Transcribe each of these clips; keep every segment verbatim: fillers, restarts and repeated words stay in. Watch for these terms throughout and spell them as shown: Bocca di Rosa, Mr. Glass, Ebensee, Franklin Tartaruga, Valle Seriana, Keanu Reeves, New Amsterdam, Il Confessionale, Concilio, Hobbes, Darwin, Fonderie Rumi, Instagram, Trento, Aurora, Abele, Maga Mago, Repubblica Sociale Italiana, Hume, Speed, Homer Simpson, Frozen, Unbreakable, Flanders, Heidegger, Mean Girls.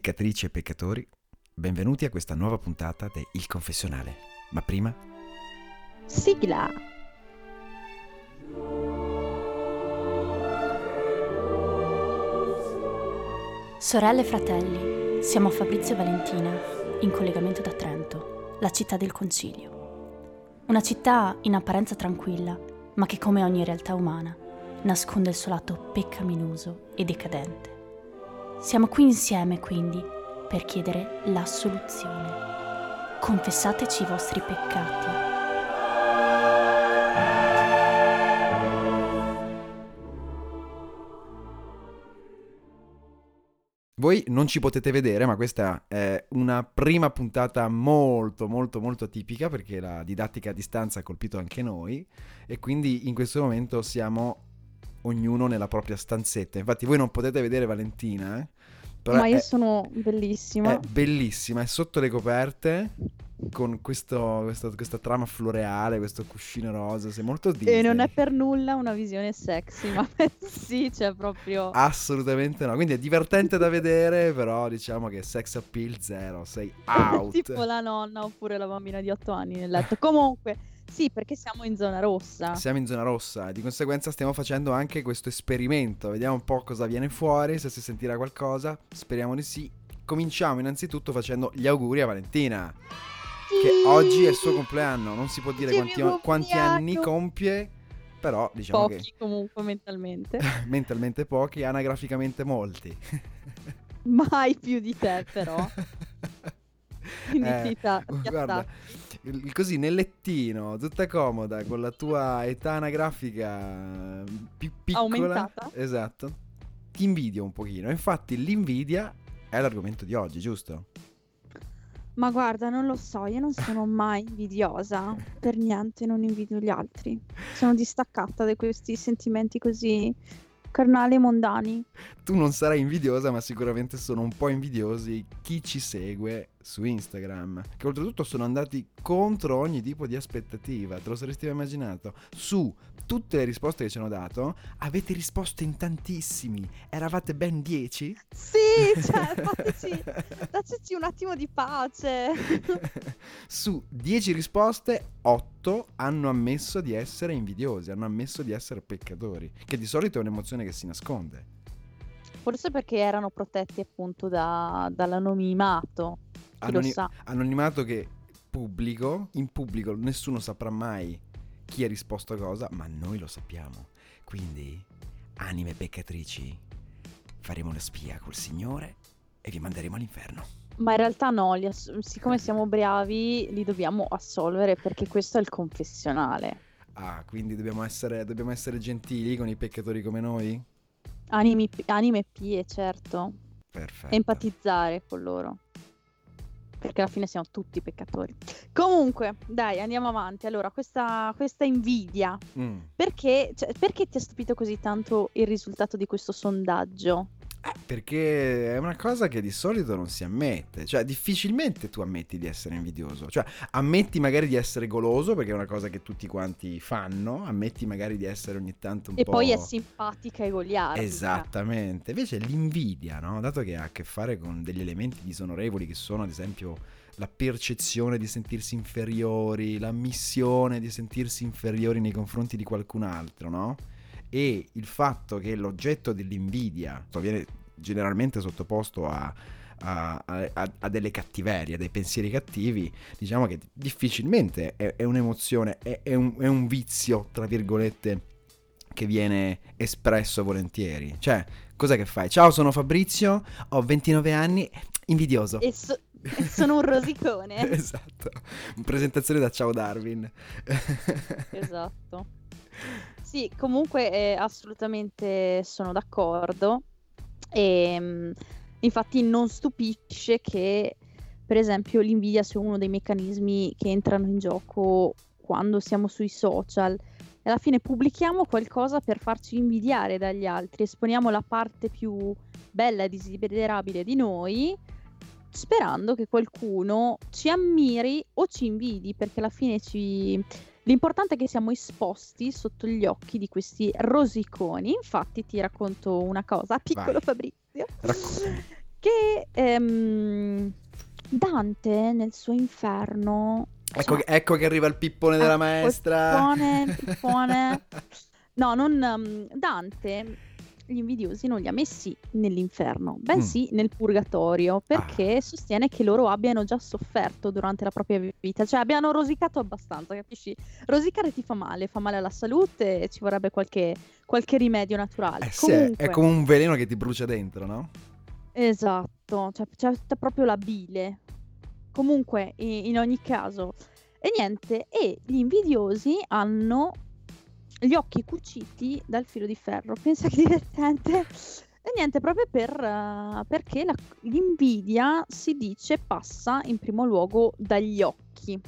Peccatrici e peccatori, benvenuti a questa nuova puntata di Il Confessionale. Ma prima... sigla! Sorelle e fratelli, siamo Fabrizio e Valentina, in collegamento da Trento, la città del Concilio. Una città in apparenza tranquilla, ma che come ogni realtà umana nasconde il suo lato peccaminoso e decadente. Siamo qui insieme, quindi, per chiedere l'assoluzione. Confessateci i vostri peccati. Voi non ci potete vedere, ma questa è una prima puntata molto molto molto atipica, perché la didattica a distanza ha colpito anche noi e quindi in questo momento siamo ognuno nella propria stanzetta. Infatti voi non potete vedere Valentina, però ma io è, sono bellissima. È bellissima, è sotto le coperte con questo, questo, questa trama floreale, questo cuscino rosa, sei molto Disney. E non è per nulla una visione sexy, ma sì, c'è proprio... Assolutamente no, quindi è divertente da vedere, però diciamo che sex appeal zero, sei out. Tipo la nonna oppure la bambina di otto anni nel letto. Comunque, sì, perché siamo in zona rossa. Siamo in zona rossa e di conseguenza stiamo facendo anche questo esperimento. Vediamo un po' cosa viene fuori, se si sentirà qualcosa, speriamo di sì. Cominciamo innanzitutto facendo gli auguri a Valentina, che oggi è il suo compleanno, non si può dire quanti, quanti anni compie, però diciamo pochi, che... Pochi comunque mentalmente. Mentalmente pochi, anagraficamente molti. Mai più di te però. Quindi eh, ti ta- ti guarda, così nel lettino, tutta comoda, con la tua età anagrafica pi- piccola. Aumentata. Esatto. Ti invidio un pochino, infatti l'invidia è l'argomento di oggi, giusto? Ma guarda, non lo so, io non sono mai invidiosa, per niente, non invidio gli altri. Sono distaccata da questi sentimenti così carnali e mondani. Tu non sarai invidiosa, ma sicuramente sono un po' invidiosi chi ci segue su Instagram, che oltretutto sono andati contro ogni tipo di aspettativa, te lo saresti mai immaginato? Su tutte le risposte che ci hanno dato, avete risposto in tantissimi, eravate ben dieci? Sì, cioè, fateci, dateci un attimo di pace. Su dieci risposte, otto hanno ammesso di essere invidiosi, hanno ammesso di essere peccatori, che di solito è un'emozione che si nasconde. Forse perché erano protetti appunto da, dall'anonimato. Anoni- anonimato che pubblico, in pubblico nessuno saprà mai chi ha risposto a cosa, ma noi lo sappiamo. Quindi, anime peccatrici, faremo la spia col Signore e vi manderemo all'inferno. Ma in realtà no, li ass- siccome siamo bravi li dobbiamo assolvere, perché questo è il confessionale. Ah, quindi dobbiamo essere, dobbiamo essere gentili con i peccatori come noi? Animi, anime pie, certo. Perfetto. Empatizzare con loro, perché alla fine siamo tutti peccatori. Comunque, dai, andiamo avanti. Allora, questa, questa invidia, mm. perché, cioè, perché ti ha stupito così tanto il risultato di questo sondaggio? Eh, perché è una cosa che di solito non si ammette. Cioè, difficilmente tu ammetti di essere invidioso. Cioè, ammetti magari di essere goloso, perché è una cosa che tutti quanti fanno. Ammetti magari di essere ogni tanto un e po'... E poi è simpatica e goliardica. Esattamente. Invece l'invidia, no? Dato che ha a che fare con degli elementi disonorevoli, che sono ad esempio la percezione di sentirsi inferiori, l'ammissione di sentirsi inferiori nei confronti di qualcun altro, no? E il fatto che l'oggetto dell'invidia viene generalmente sottoposto a, a, a, a delle cattiverie, a dei pensieri cattivi, diciamo che difficilmente è, è un'emozione, è, è, un, è un vizio, tra virgolette, che viene espresso volentieri. Cioè, cosa che fai? Ciao, sono Fabrizio, ho ventinove anni, invidioso. E so- sono un rosicone. Esatto, presentazione da Ciao Darwin. Esatto. Sì, comunque eh, assolutamente sono d'accordo e mh, infatti non stupisce che per esempio l'invidia sia uno dei meccanismi che entrano in gioco quando siamo sui social. Alla fine pubblichiamo qualcosa per farci invidiare dagli altri, esponiamo la parte più bella e desiderabile di noi, sperando che qualcuno ci ammiri o ci invidi, perché alla fine ci... L'importante è che siamo esposti sotto gli occhi di questi rosiconi. Infatti ti racconto una cosa, piccolo Vai. Fabrizio. Racc- che ehm, Dante nel suo inferno, cioè, ecco, che, ecco che arriva il pippone della ecco maestra, il pippone, pippone. No, non Dante gli invidiosi non li ha messi nell'inferno, bensì mm. nel purgatorio, perché ah. sostiene che loro abbiano già sofferto durante la propria vita, cioè abbiano rosicato abbastanza, capisci? Rosicare ti fa male, fa male alla salute e ci vorrebbe qualche, qualche rimedio naturale. Eh, comunque, sì, è come un veleno che ti brucia dentro, no? Esatto, cioè c'è proprio la bile. Comunque, in ogni caso, e niente, e gli invidiosi hanno gli occhi cuciti dal filo di ferro. Pensa che divertente. E niente, proprio per uh, perché la, l'invidia, si dice, passa in primo luogo dagli occhi.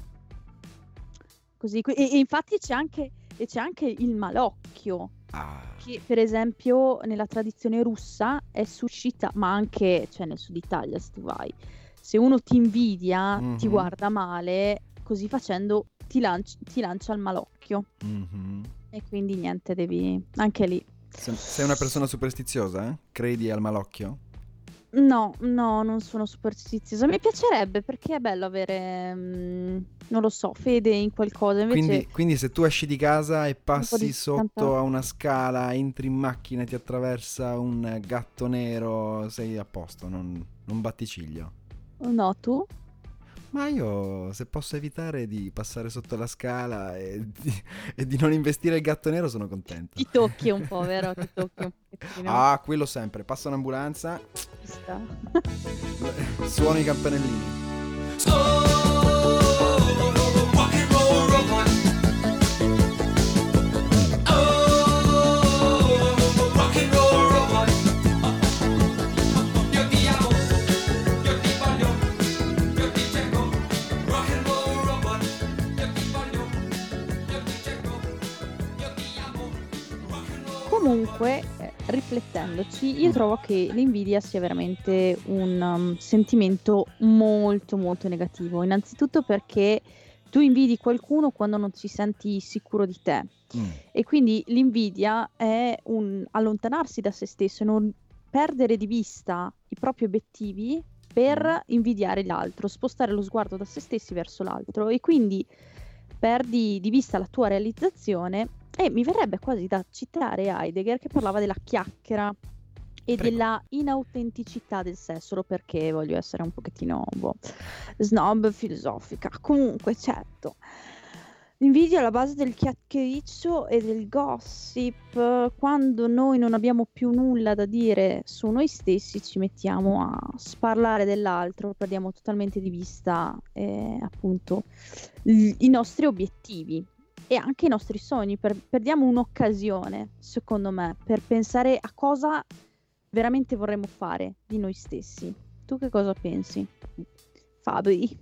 Così, e, e infatti c'è anche, e c'è anche il malocchio, ah. che per esempio nella tradizione russa è suscita, ma anche, cioè, nel sud Italia, se tu vai, se uno ti invidia, mm-hmm. ti guarda male, così facendo ti, lanci, ti lancia il malocchio. Mm-hmm. E quindi niente, devi... anche lì. Sei una persona superstiziosa? Eh? Credi al malocchio? No, no, non sono superstiziosa. Mi piacerebbe, perché è bello avere, mh, non lo so, fede in qualcosa. Invece, quindi, quindi se tu esci di casa e passi un sotto a una scala, entri in macchina e ti attraversa un gatto nero, sei a posto, non, non batti ciglio. No, tu? Ma io, se posso evitare di passare sotto la scala e di, e di non investire il gatto nero, sono contento. Ti tocchi un po', vero? Ti tocchi un pochettino. Ah, quello sempre. Passa un'ambulanza. Ci sta. Suono i campanellini. Comunque, riflettendoci, io trovo che l'invidia sia veramente un um, sentimento molto molto negativo. Innanzitutto perché tu invidi qualcuno quando non ti senti sicuro di te. Mm. E quindi l'invidia è un allontanarsi da se stesso, non perdere di vista i propri obiettivi per invidiare l'altro, spostare lo sguardo da se stessi verso l'altro, e quindi perdi di vista la tua realizzazione. E mi verrebbe quasi da citare Heidegger, che parlava della chiacchiera e Prego. della inautenticità del sesso, solo perché voglio essere un pochettino boh, snob filosofica. Comunque, certo, l'invidia è la base del chiacchiericcio e del gossip. Quando noi non abbiamo più nulla da dire su noi stessi, ci mettiamo a sparlare dell'altro, perdiamo totalmente di vista eh, appunto l- i nostri obiettivi. E anche i nostri sogni, per, perdiamo un'occasione, secondo me, per pensare a cosa veramente vorremmo fare di noi stessi. Tu che cosa pensi, Fabri?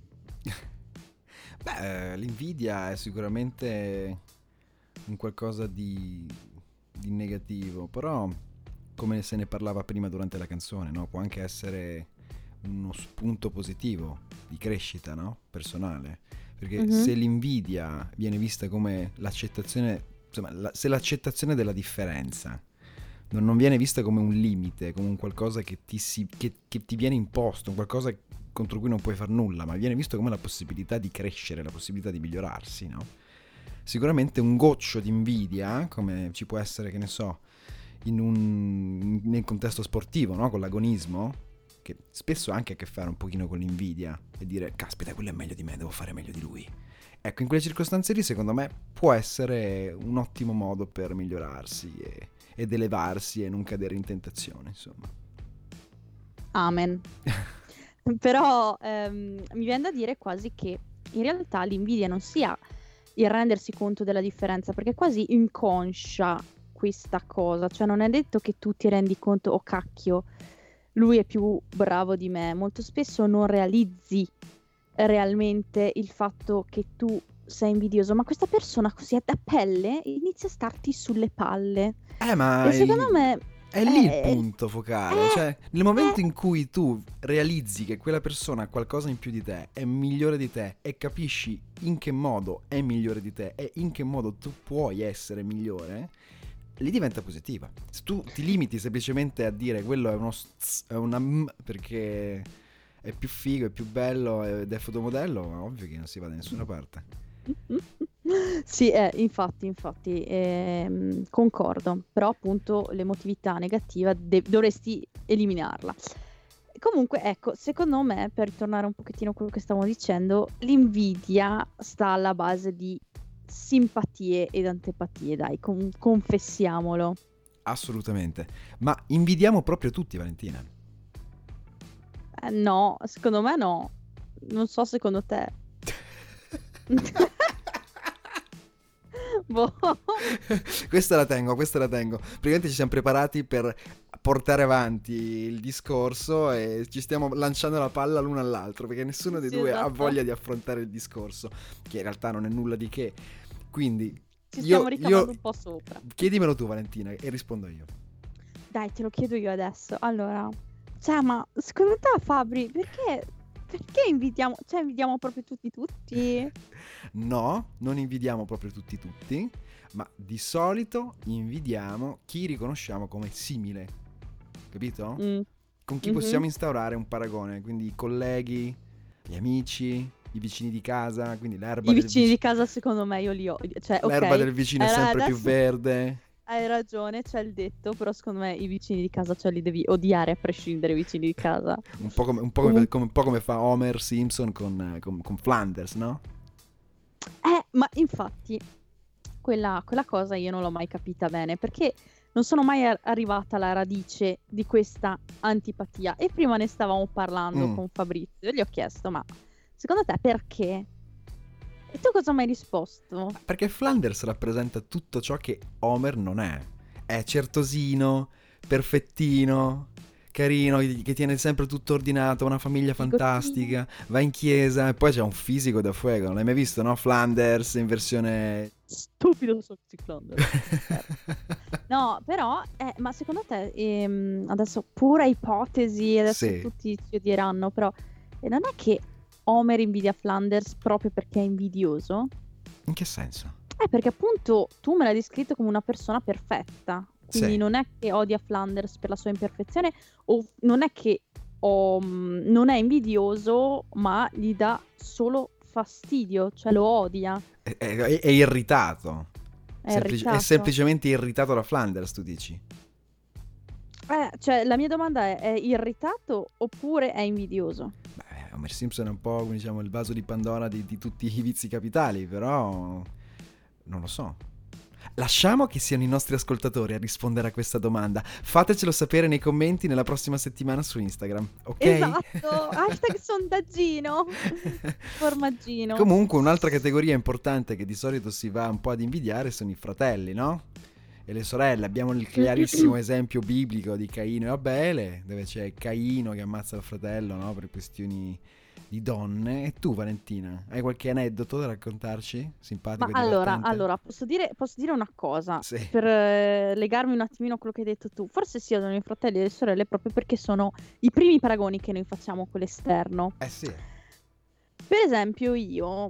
Beh, l'invidia è sicuramente un qualcosa di, di negativo, però, come se ne parlava prima durante la canzone, no? Può anche essere uno spunto positivo di crescita, no? Personale. Perché uh-huh. se l'invidia viene vista come l'accettazione, insomma, la, se l'accettazione della differenza non, non viene vista come un limite, come un qualcosa che ti, si, che, che ti viene imposto, un qualcosa contro cui non puoi far nulla, ma viene visto come la possibilità di crescere, la possibilità di migliorarsi, no? Sicuramente un goccio di invidia, come ci può essere, che ne so, in un, nel contesto sportivo, no? Con l'agonismo, che spesso ha anche a che fare un pochino con l'invidia, e dire, caspita, quello è meglio di me, devo fare meglio di lui. Ecco, in quelle circostanze lì, secondo me, può essere un ottimo modo per migliorarsi e, ed elevarsi e non cadere in tentazione, insomma. Amen. Però ehm, mi viene da dire quasi che in realtà l'invidia non sia il rendersi conto della differenza, perché è quasi inconscia questa cosa, cioè non è detto che tu ti rendi conto, oh cacchio, lui è più bravo di me. Molto spesso non realizzi realmente il fatto che tu sei invidioso, ma questa persona così a pelle inizia a starti sulle palle. Eh, ma e secondo me è lì il punto focale, eh, cioè nel momento eh, in cui tu realizzi che quella persona ha qualcosa in più di te, è migliore di te, e capisci in che modo è migliore di te e in che modo tu puoi essere migliore, lì diventa positiva. Se tu ti limiti semplicemente a dire quello è uno st- è una m- perché è più figo, è più bello ed è fotomodello, ovvio che non si va da nessuna parte. Sì, eh, infatti, infatti eh, concordo, però appunto l'emotività negativa de- dovresti eliminarla. Comunque, ecco, secondo me, per tornare un pochettino a quello che stavamo dicendo, l'invidia sta alla base di simpatie ed antipatie, dai, con- confessiamolo. Assolutamente, ma invidiamo proprio tutti, Valentina? Eh, no, secondo me no, non so secondo te. Boh. Questa la tengo, questa la tengo. Praticamente ci siamo preparati per portare avanti il discorso e ci stiamo lanciando la palla l'uno all'altro perché nessuno dei sì, due esatto. ha voglia di affrontare il discorso, che in realtà non è nulla di che. Quindi ci stiamo ricavando un po' sopra. Chiedimelo tu, Valentina, e rispondo io. Dai, te lo chiedo io adesso. Allora, cioè, ma secondo te, Fabri, perché perché invidiamo, cioè invidiamo proprio tutti tutti? No, non invidiamo proprio tutti tutti, ma di solito invidiamo chi riconosciamo come simile, capito? Mm. Con chi mm-hmm. possiamo instaurare un paragone, quindi i colleghi, gli amici, i vicini di casa, quindi l'erba I del vicini vic... di casa secondo me io li odio, cioè, l'erba okay. del vicino è sempre adesso... più verde. Hai ragione, c'è il detto, però secondo me i vicini di casa, cioè li devi odiare a prescindere, i vicini di casa. Un po' come, un po' come, come, un po' come fa Homer Simpson con, con, con Flanders, no? Eh, ma infatti quella, quella cosa io non l'ho mai capita bene, perché non sono mai ar- arrivata alla radice di questa antipatia. E prima ne stavamo parlando mm. con Fabrizio, gli ho chiesto, ma secondo te perché? E tu cosa mi hai risposto? Perché Flanders rappresenta tutto ciò che Homer non è. È certosino, perfettino, carino, che tiene sempre tutto ordinato, una famiglia fantastica, va in chiesa e poi c'è un fisico da fuego. Non l'hai mai visto, no? Flanders in versione... Stupido Flanders. No, però, eh, ma secondo te, ehm, adesso pura ipotesi, adesso sì. tutti ci odieranno, però eh, non è che... Homer invidia Flanders proprio perché è invidioso? In che senso? Eh, perché appunto tu me l'hai descritto come una persona perfetta, quindi sì. non è che odia Flanders per la sua imperfezione, o non è che oh, non è invidioso, ma gli dà solo fastidio, cioè lo odia. È, è, è irritato. È, Semplici- irritato. È semplicemente irritato da Flanders, tu dici? Eh, cioè la mia domanda è, è irritato oppure è invidioso? Beh. Homer Simpson è un po', diciamo, il vaso di Pandora di, di tutti i vizi capitali, però non lo so. Lasciamo che siano i nostri ascoltatori a rispondere a questa domanda. Fatecelo sapere nei commenti nella prossima settimana su Instagram, ok? Esatto, hashtag sondaggino, formaggino. Comunque un'altra categoria importante che di solito si va un po' ad invidiare sono i fratelli, no? E le sorelle. Abbiamo il chiarissimo esempio biblico di Caino e Abele, dove c'è Caino che ammazza il fratello, no, per questioni di donne. E tu, Valentina, hai qualche aneddoto da raccontarci? Simpatico? Ma allora, allora posso dire, posso dire una cosa, sì. per eh, legarmi un attimino a quello che hai detto tu. Forse si odiano i fratelli e le sorelle proprio perché sono i primi paragoni che noi facciamo con l'esterno. Eh sì. Per esempio io...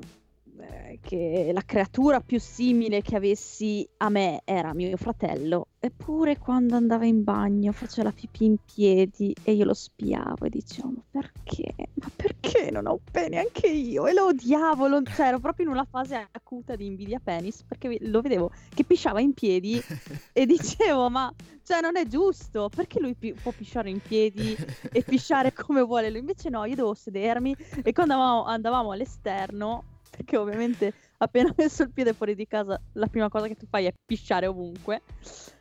che la creatura più simile che avessi a me era mio fratello, eppure quando andava in bagno faceva la pipì in piedi e io lo spiavo e dicevo ma perché? Ma perché non ho pene anche io? E lo odiavo, lo... cioè ero proprio in una fase acuta di invidia penis perché lo vedevo che pisciava in piedi e dicevo ma cioè non è giusto, perché lui pi- può pisciare in piedi e pisciare come vuole lui, invece no, io devo sedermi. E quando andavamo, andavamo all'esterno, perché ovviamente appena messo il piede fuori di casa la prima cosa che tu fai è pisciare ovunque.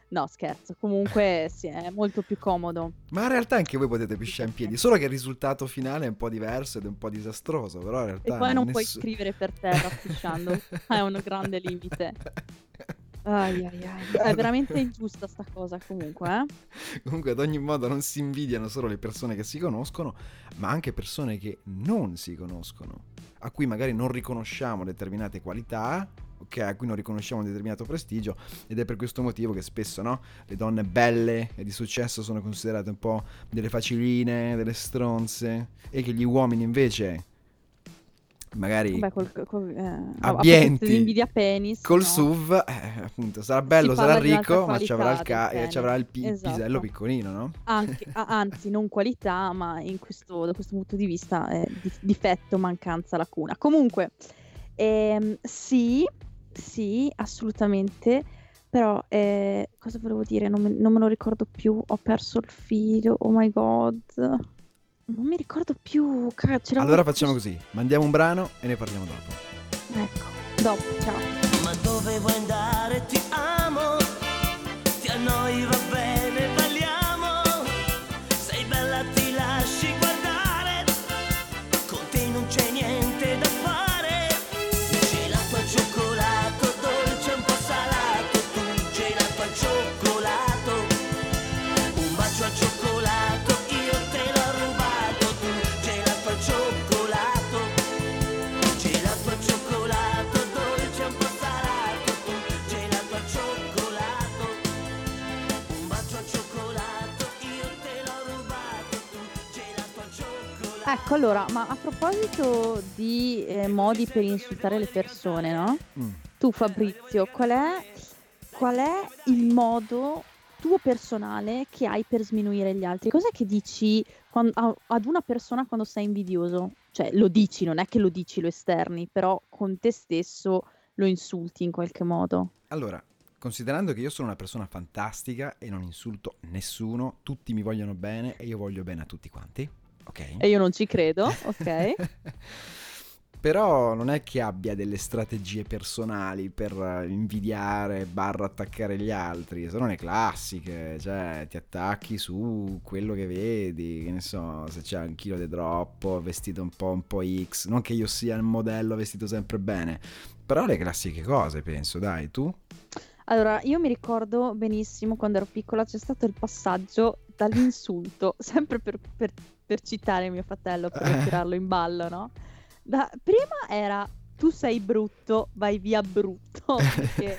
No, scherzo, comunque sì, è molto più comodo. Ma in realtà anche voi potete pisciare in piedi, solo che il risultato finale è un po' diverso ed è un po' disastroso, però in realtà... E poi non ness... puoi scrivere per terra pisciando, è un grande limite. Ai, ai, ai. È veramente ingiusta sta cosa comunque, eh? Comunque ad ogni modo non si invidiano solo le persone che si conoscono, ma anche persone che non si conoscono, a cui magari non riconosciamo determinate qualità, ok, a cui non riconosciamo un determinato prestigio, ed è per questo motivo che spesso, no, le donne belle e di successo sono considerate un po' delle faciline, delle stronze, e che gli uomini invece magari vabbè, col, col, eh, abbienti a penis, col no? S U V, eh, appunto, sarà bello, sarà ricco, ma ci avrà il, ca- il pi- esatto. pisello piccolino, no? Anche, anzi, non qualità, ma in questo, da questo punto di vista eh, difetto, mancanza, lacuna. Comunque, ehm, sì, sì, assolutamente, però eh, cosa volevo dire? Non me, non me lo ricordo più, ho perso il filo, oh my god. Non mi ricordo più. C'era allora un... facciamo così, mandiamo un brano e ne parliamo dopo. Ecco, dopo, ciao. Ma dove vuoi andare? Ti amo. Ti annoi, va bene, balliamo. Sei bella, ti lasci guardare. Con te non c'è niente da fare. Gelato al cioccolato, dolce un po' salato. Tu gelato al cioccolato. Un bacio al cioccolato. Ecco, allora, ma a proposito di eh, modi per insultare le persone, no? Mm. Tu, Fabrizio, qual è, qual è il modo tuo personale che hai per sminuire gli altri? Cos'è che dici quando, a, ad una persona quando sei invidioso? Cioè, lo dici, non è che lo dici, lo esterni, però con te stesso lo insulti in qualche modo. Allora, considerando che io sono una persona fantastica e non insulto nessuno, tutti mi vogliono bene e io voglio bene a tutti quanti. Okay. E io non ci credo, ok. Però non è che abbia delle strategie personali per invidiare barra attaccare gli altri, sono le classiche, cioè ti attacchi su quello che vedi, che ne so, se c'è un chilo di troppo, vestito un po', un po' X, non che io sia il modello vestito sempre bene, però le classiche cose, penso, dai, tu? Allora, io mi ricordo benissimo quando ero piccola c'è stato il passaggio dall'insulto, sempre per, per, per citare mio fratello, per tirarlo in ballo, no? Da, prima era tu sei brutto, vai via brutto, perché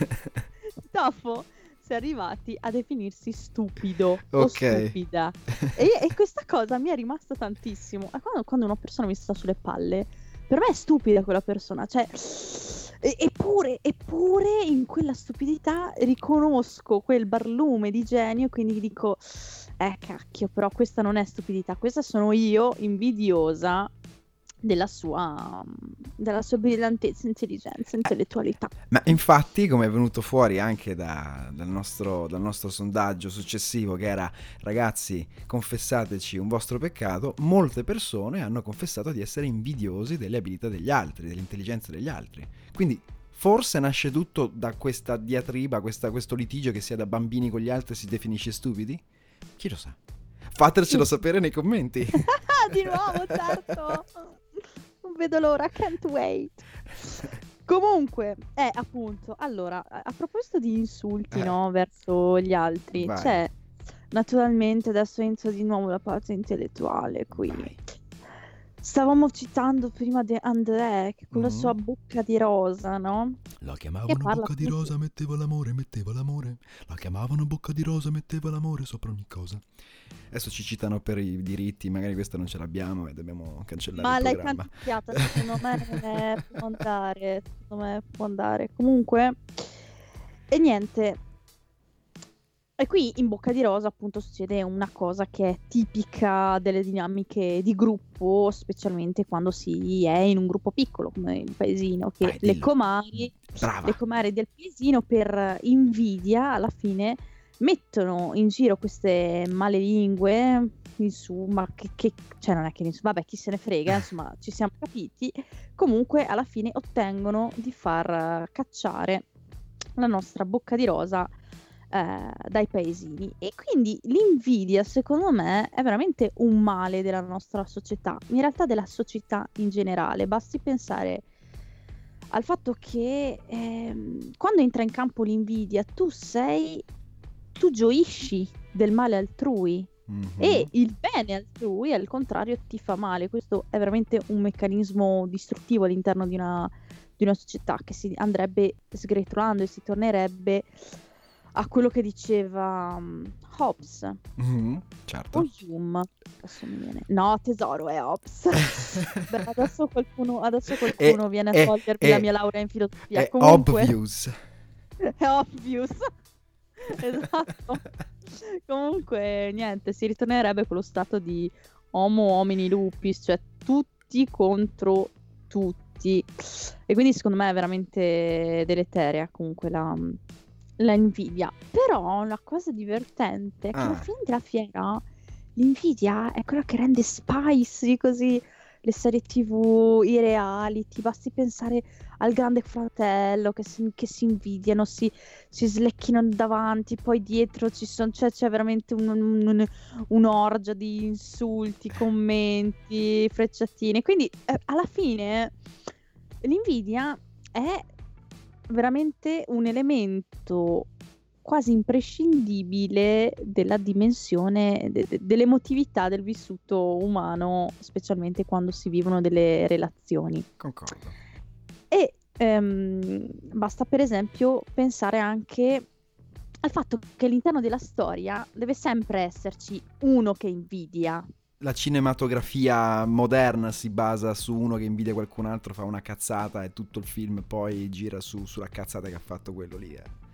dopo si è arrivati a definirsi stupido, okay, o stupida. E, e questa cosa mi è rimasta tantissimo. Quando, quando una persona mi sta sulle palle, per me è stupida quella persona, cioè... E, eppure, eppure in quella stupidità riconosco quel barlume di genio, quindi dico, eh cacchio, però questa non è stupidità, questa sono io invidiosa della sua, della sua brillantezza, intelligenza, intellettualità. Ma infatti, come è venuto fuori anche da, dal, nostro, dal nostro sondaggio successivo, che era ragazzi confessateci un vostro peccato, molte persone hanno confessato di essere invidiosi delle abilità degli altri, dell'intelligenza degli altri. Quindi forse nasce tutto da questa diatriba, questa, questo litigio che si ha da bambini con gli altri, si definisce stupidi? Chi lo sa? Fatecelo sapere nei commenti. Di nuovo, certo. Non vedo l'ora, can't wait. Comunque, eh, appunto, allora, a proposito di insulti, eh. no, verso gli altri, vai. C'è, naturalmente, adesso entro di nuovo la parte intellettuale qui. Vai. Stavamo citando prima di André, che con mm. la sua bocca di rosa, no? La chiamavano bocca di rosa, metteva l'amore, metteva l'amore. La chiamavano bocca di rosa, metteva l'amore sopra ogni cosa. Adesso ci citano per i diritti, magari questa non ce l'abbiamo e dobbiamo cancellare ma il programma. Ma l'hai canticchiata, secondo me può andare, secondo me può andare. Comunque, e niente. E qui in Bocca di Rosa appunto succede una cosa che è tipica delle dinamiche di gruppo, specialmente quando si è in un gruppo piccolo come il paesino, che Dai, le, comari, le comari del paesino per invidia alla fine mettono in giro queste malelingue, insomma, che, che cioè non è che insomma, vabbè, chi se ne frega, insomma ci siamo capiti, comunque alla fine ottengono di far cacciare la nostra Bocca di Rosa Eh, dai paesini. E quindi l'invidia secondo me è veramente un male della nostra società, in realtà della società in generale. Basti pensare al fatto che ehm, quando entra in campo l'invidia tu sei tu gioisci del male altrui, mm-hmm, e il bene altrui al contrario ti fa male. Questo è veramente un meccanismo distruttivo all'interno di una, di una società che si andrebbe sgretolando e si tornerebbe a quello che diceva um, Hobbes. Mm-hmm, certo. O Hume, adesso mi viene. No, tesoro, è Hobbes. Beh, adesso qualcuno, adesso qualcuno è, viene a togliermi è, la mia laurea in filosofia. È comunque, obvious. È obvious. Esatto. Comunque, niente, si ritornerebbe quello stato di homo homini lupis, cioè tutti contro tutti. E quindi secondo me è veramente deleteria comunque la... la invidia. Però la cosa divertente è che ah. alla fine della fiera l'invidia è quella che rende spicy così le serie tv, i reality. Basti pensare al Grande Fratello che si, che si invidiano, si, si slecchino davanti, poi dietro ci sono, cioè c'è veramente un, un, un, un'orgia di insulti, commenti, frecciatine. Quindi eh, alla fine l'invidia è veramente un elemento quasi imprescindibile della dimensione de- de- dell'emotività del vissuto umano, specialmente quando si vivono delle relazioni. Concordo. E ehm, basta per esempio pensare anche al fatto che all'interno della storia deve sempre esserci uno che invidia. La cinematografia moderna si basa su uno che invidia qualcun altro, fa una cazzata e tutto il film poi gira su, sulla cazzata che ha fatto quello lì. Eh.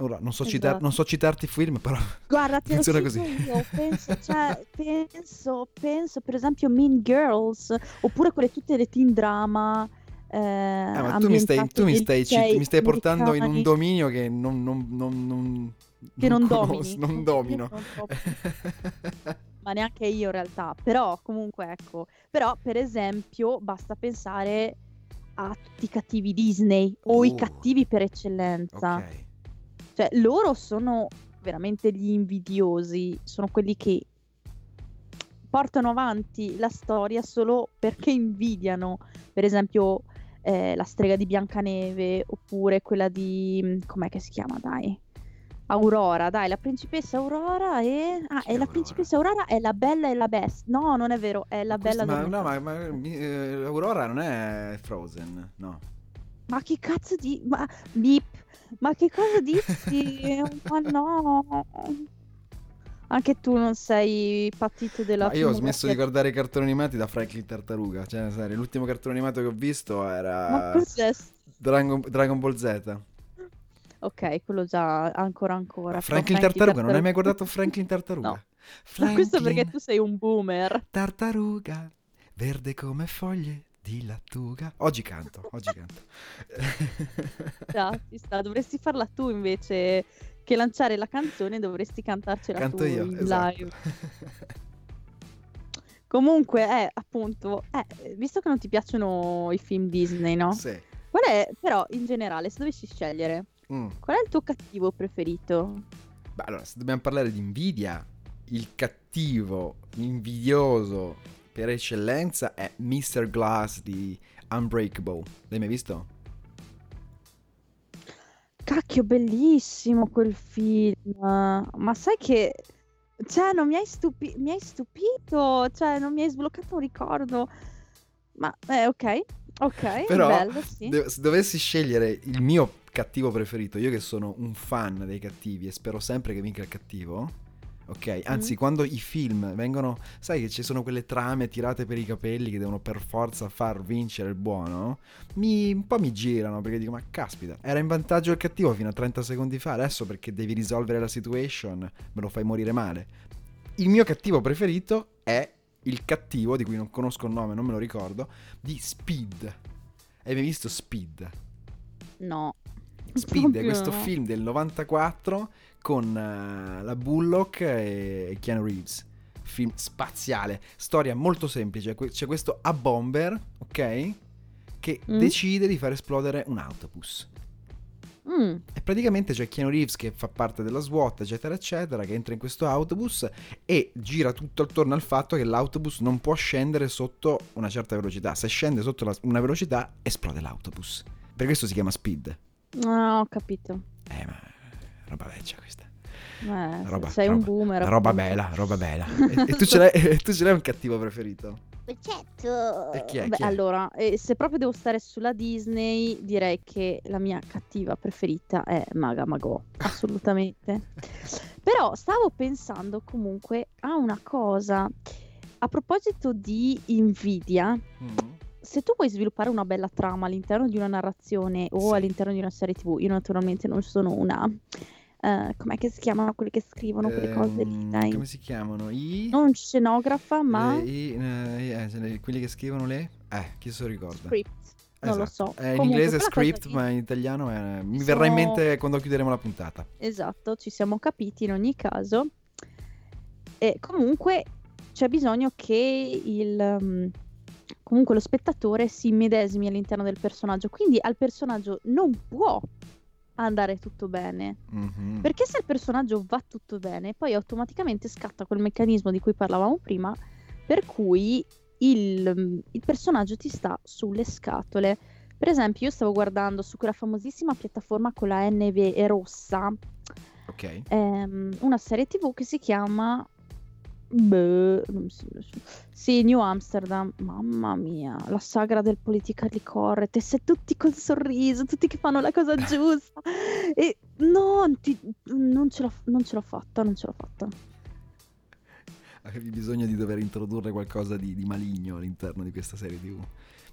Ora, non so, esatto. citar, non so citarti film, però guarda, te funziona così. Io penso, cioè, penso, penso per esempio Mean Girls, oppure quelle tutte le teen drama. Eh, ah, ma tu mi stai, tu mi stai, ci, mi stai portando in un dominio che non, non, non, non, che non, non, conos- non domino. Ma neanche io in realtà, però comunque ecco, però per esempio basta pensare a tutti i cattivi Disney o uh, i cattivi per eccellenza, okay. Cioè loro sono veramente gli invidiosi, sono quelli che portano avanti la storia solo perché invidiano, per esempio eh, la strega di Biancaneve, oppure quella di, com'è che si chiama dai? Aurora, dai, la principessa Aurora è... Ah, è, è la Aurora? Principessa Aurora è la bella e la bestia. No, non è vero, è la ma bella... Questo, ma, no, ma, ma eh, Aurora non è Frozen, no. Ma che cazzo di... Ma, beep. Ma che cosa dici? Ma no... Anche tu non sei patito della... Ma io ho smesso di guardare i cartoni animati da Franklin Tartaruga. Cioè, serio, l'ultimo cartone animato che ho visto era... Ma cos'è? Dragon, Dragon Ball Z. Ok, quello già ancora ancora. Franklin Tartaruga, Tartaruga, non hai mai guardato Franklin Tartaruga? No. Franklin, questo perché tu sei un boomer. Tartaruga, verde come foglie di lattuga. Oggi canto, oggi canto. Già, ci sta, dovresti farla tu invece che lanciare la canzone, dovresti cantarcela canto tu io, in esatto. live. Comunque, eh, appunto, eh, visto che non ti piacciono i film Disney, no? Sì. Qual è, però, in generale, se dovessi scegliere... Mm. Qual è il tuo cattivo preferito? Beh, allora, se dobbiamo parlare di invidia, il cattivo invidioso per eccellenza è mister Glass di Unbreakable. L'hai mai visto? Cacchio, bellissimo quel film. Ma sai che... Cioè, non mi hai, stupi- mi hai stupito. Cioè, non mi hai sbloccato un ricordo. Ma, eh, ok. Ok, però, bello, sì. do- se dovessi scegliere il mio... cattivo preferito, io che sono un fan dei cattivi e spero sempre che vinca il cattivo, ok? Anzi, mm. quando i film vengono, sai che ci sono quelle trame tirate per i capelli che devono per forza far vincere il buono, mi un po' mi girano, perché dico ma caspita, era in vantaggio il cattivo fino a trenta secondi fa, adesso perché devi risolvere la situation me lo fai morire male. Il mio cattivo preferito è il cattivo di cui non conosco il nome, non me lo ricordo, di Speed. Hai mai visto Speed? No. Speed è questo film del novantaquattro con uh, la Bullock e Keanu Reeves. Film spaziale, storia molto semplice. C'è questo A-Bomber, ok? Che mm. decide di far esplodere un autobus. Mm. E praticamente c'è Keanu Reeves che fa parte della SWAT, eccetera, eccetera, che entra in questo autobus e gira tutto attorno al fatto che l'autobus non può scendere sotto una certa velocità. Se scende sotto la, una velocità, esplode l'autobus. Per questo si chiama Speed. No, ho capito. Eh, ma roba vecchia questa. Eh, roba, sei roba, un boomer. Roba bella, roba bella. E, e, tu ce l'hai, e tu ce l'hai un cattivo preferito? Certo. E chi è, chi è? Beh, allora, eh, se proprio devo stare sulla Disney, direi che la mia cattiva preferita è Maga Mago, assolutamente. Però stavo pensando comunque a una cosa a proposito di invidia. Mm-hmm. Se tu vuoi sviluppare una bella trama all'interno di una narrazione o sì. all'interno di una serie tv, io naturalmente non sono una uh, com'è che si chiamano quelli che scrivono quelle ehm, cose lì, dai. Come si chiamano? I... Non scenografa, ma... Le, i, eh, eh, quelli che scrivono le... Eh, chi se lo ricorda? Script, esatto. Non lo so. Eh, in inglese è script, di... ma in italiano è... mi sono... verrà in mente quando chiuderemo la puntata. Esatto, ci siamo capiti in ogni caso. E comunque c'è bisogno che il... Um... comunque lo spettatore si medesimi all'interno del personaggio, quindi al personaggio non può andare tutto bene, mm-hmm. perché se il personaggio va tutto bene poi automaticamente scatta quel meccanismo di cui parlavamo prima, per cui il, il personaggio ti sta sulle scatole. Per esempio, io stavo guardando su quella famosissima piattaforma con la N e rossa, okay. ehm, una serie tv che si chiama... Beh, non so, non so. Sì, New Amsterdam, mamma mia, la sagra del politically correct, e se tutti col sorriso, tutti che fanno la cosa giusta, e no, ti, non, ce l'ho, non ce l'ho fatta, non ce l'ho fatta. Avevi bisogno di dover introdurre qualcosa di, di maligno all'interno di questa serie tv.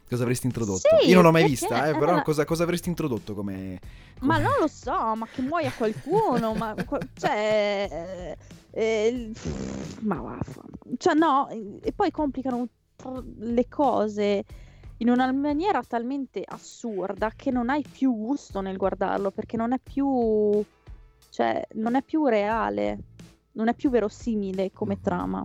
Cosa avresti introdotto? Sì, io non l'ho mai vista, eh, però una... cosa, cosa avresti introdotto come, come... Ma non lo so, ma che muoia qualcuno, ma cioè... Eh, pff, ma vaffa. Cioè no, e poi complicano le cose in una maniera talmente assurda che non hai più gusto nel guardarlo, perché non è più... cioè, non è più reale, non è più verosimile come trama.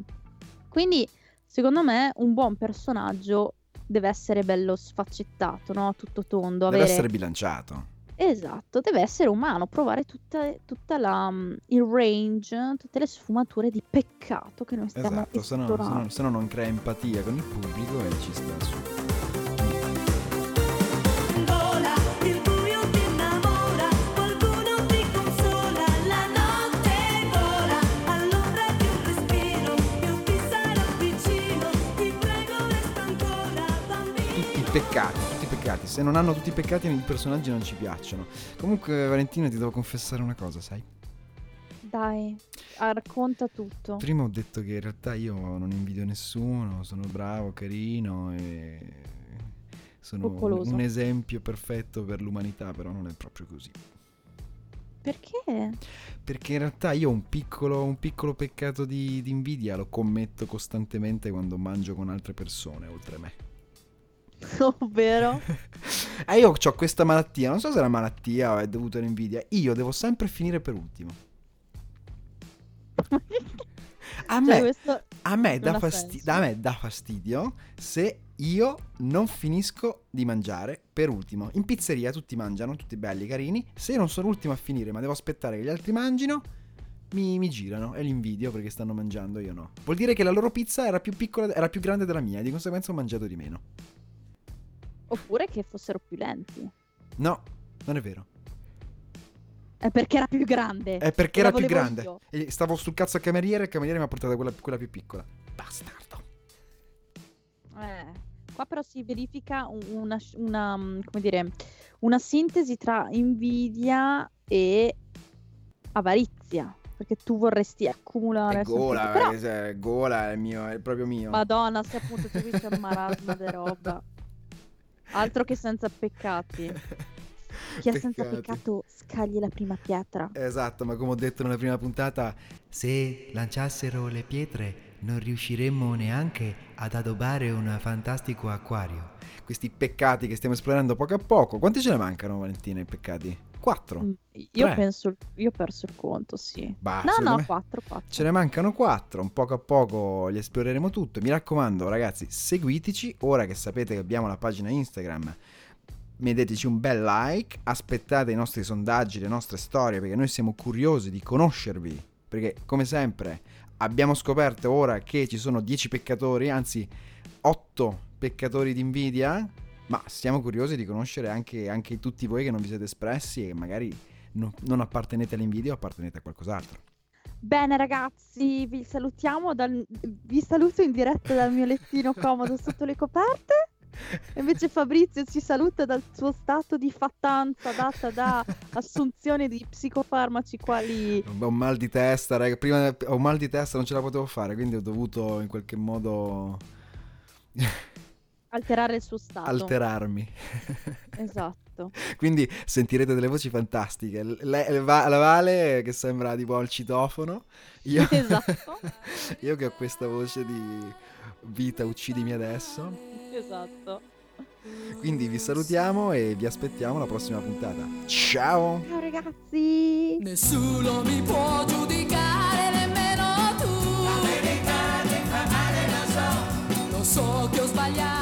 Quindi, secondo me, un buon personaggio... deve essere bello sfaccettato, no? Tutto tondo. Deve avere... essere bilanciato. Esatto, deve essere umano, provare tutta, tutta la il range, tutte le sfumature di peccato che noi stiamo esplorando. Esatto, se no, se no non crea empatia con il pubblico e ci sta su. Peccati, tutti peccati. Se non hanno tutti i peccati, i personaggi non ci piacciono. Comunque, Valentina, ti devo confessare una cosa, sai? Dai, racconta tutto. Prima ho detto che in realtà io non invidio nessuno, sono bravo, carino e sono Popoloso. Un esempio perfetto per l'umanità, però non è proprio così. Perché? Perché in realtà io un piccolo, un piccolo peccato di, di invidia lo commetto costantemente quando mangio con altre persone, oltre me. Ovvero? Eh, io ho questa malattia, non so se è una malattia o è dovuta all'invidia. Io devo sempre finire per ultimo. A me, cioè, a me dà fasti- a me dà fastidio se io non finisco di mangiare per ultimo. In pizzeria tutti mangiano, tutti belli, carini. Se io non sono l'ultimo a finire, ma devo aspettare che gli altri mangino, mi, mi girano e li invidio perché stanno mangiando, io no. Vuol dire che la loro pizza era più piccola, era più grande della mia, e di conseguenza ho mangiato di meno. Oppure che fossero più lenti. No, non è vero. È perché era più grande. È perché era più grande. Io. E stavo sul cazzo al cameriere e il cameriere mi ha portato quella, quella più piccola. Bastardo. Eh, qua però si verifica una, una, come dire, una sintesi tra invidia e avarizia. Perché tu vorresti accumulare... Gola, però... è, gola è, mio, è proprio mio. Madonna, se appunto tu qui c'è un marasma di roba. Altro che senza peccati. Chi è senza peccato scagli la prima pietra. Esatto, ma come ho detto nella prima puntata, se lanciassero le pietre non riusciremmo neanche ad adobare un fantastico acquario. Questi peccati che stiamo esplorando poco a poco. Quanti ce ne mancano, Valentina, i peccati? Quattro? Io Tre. penso, io ho perso il conto, sì. Bah, no, no, quattro, quattro. Ce ne mancano quattro, un poco a poco li esploreremo tutto. Mi raccomando, ragazzi, seguiteci, ora che sapete che abbiamo la pagina Instagram. Metteteci un bel like, aspettate i nostri sondaggi, le nostre storie, perché noi siamo curiosi di conoscervi. Perché, come sempre, abbiamo scoperto ora che ci sono dieci peccatori, anzi otto peccatori di invidia. Ma siamo curiosi di conoscere anche, anche tutti voi che non vi siete espressi e magari no, non appartenete all'invidia o appartenete a qualcos'altro. Bene ragazzi, vi salutiamo dal... vi saluto in diretta dal mio lettino comodo sotto le coperte. Invece Fabrizio ci saluta dal suo stato di fattanza data da assunzione di psicofarmaci quali... Ho un mal di testa, raga. Prima ho un mal di testa, non ce la potevo fare, quindi ho dovuto in qualche modo... alterare il suo stato. Alterarmi. Esatto. Quindi sentirete delle voci fantastiche. Le, la, la Vale che sembra tipo al citofono. Io... Esatto. Io che ho questa voce di vita, uccidimi adesso. Esatto. Quindi vi salutiamo e vi aspettiamo alla prossima puntata. Ciao. Ciao ragazzi. Nessuno mi può giudicare, nemmeno tu. La verità ti fa male, lo so. Lo so che ho sbagliato.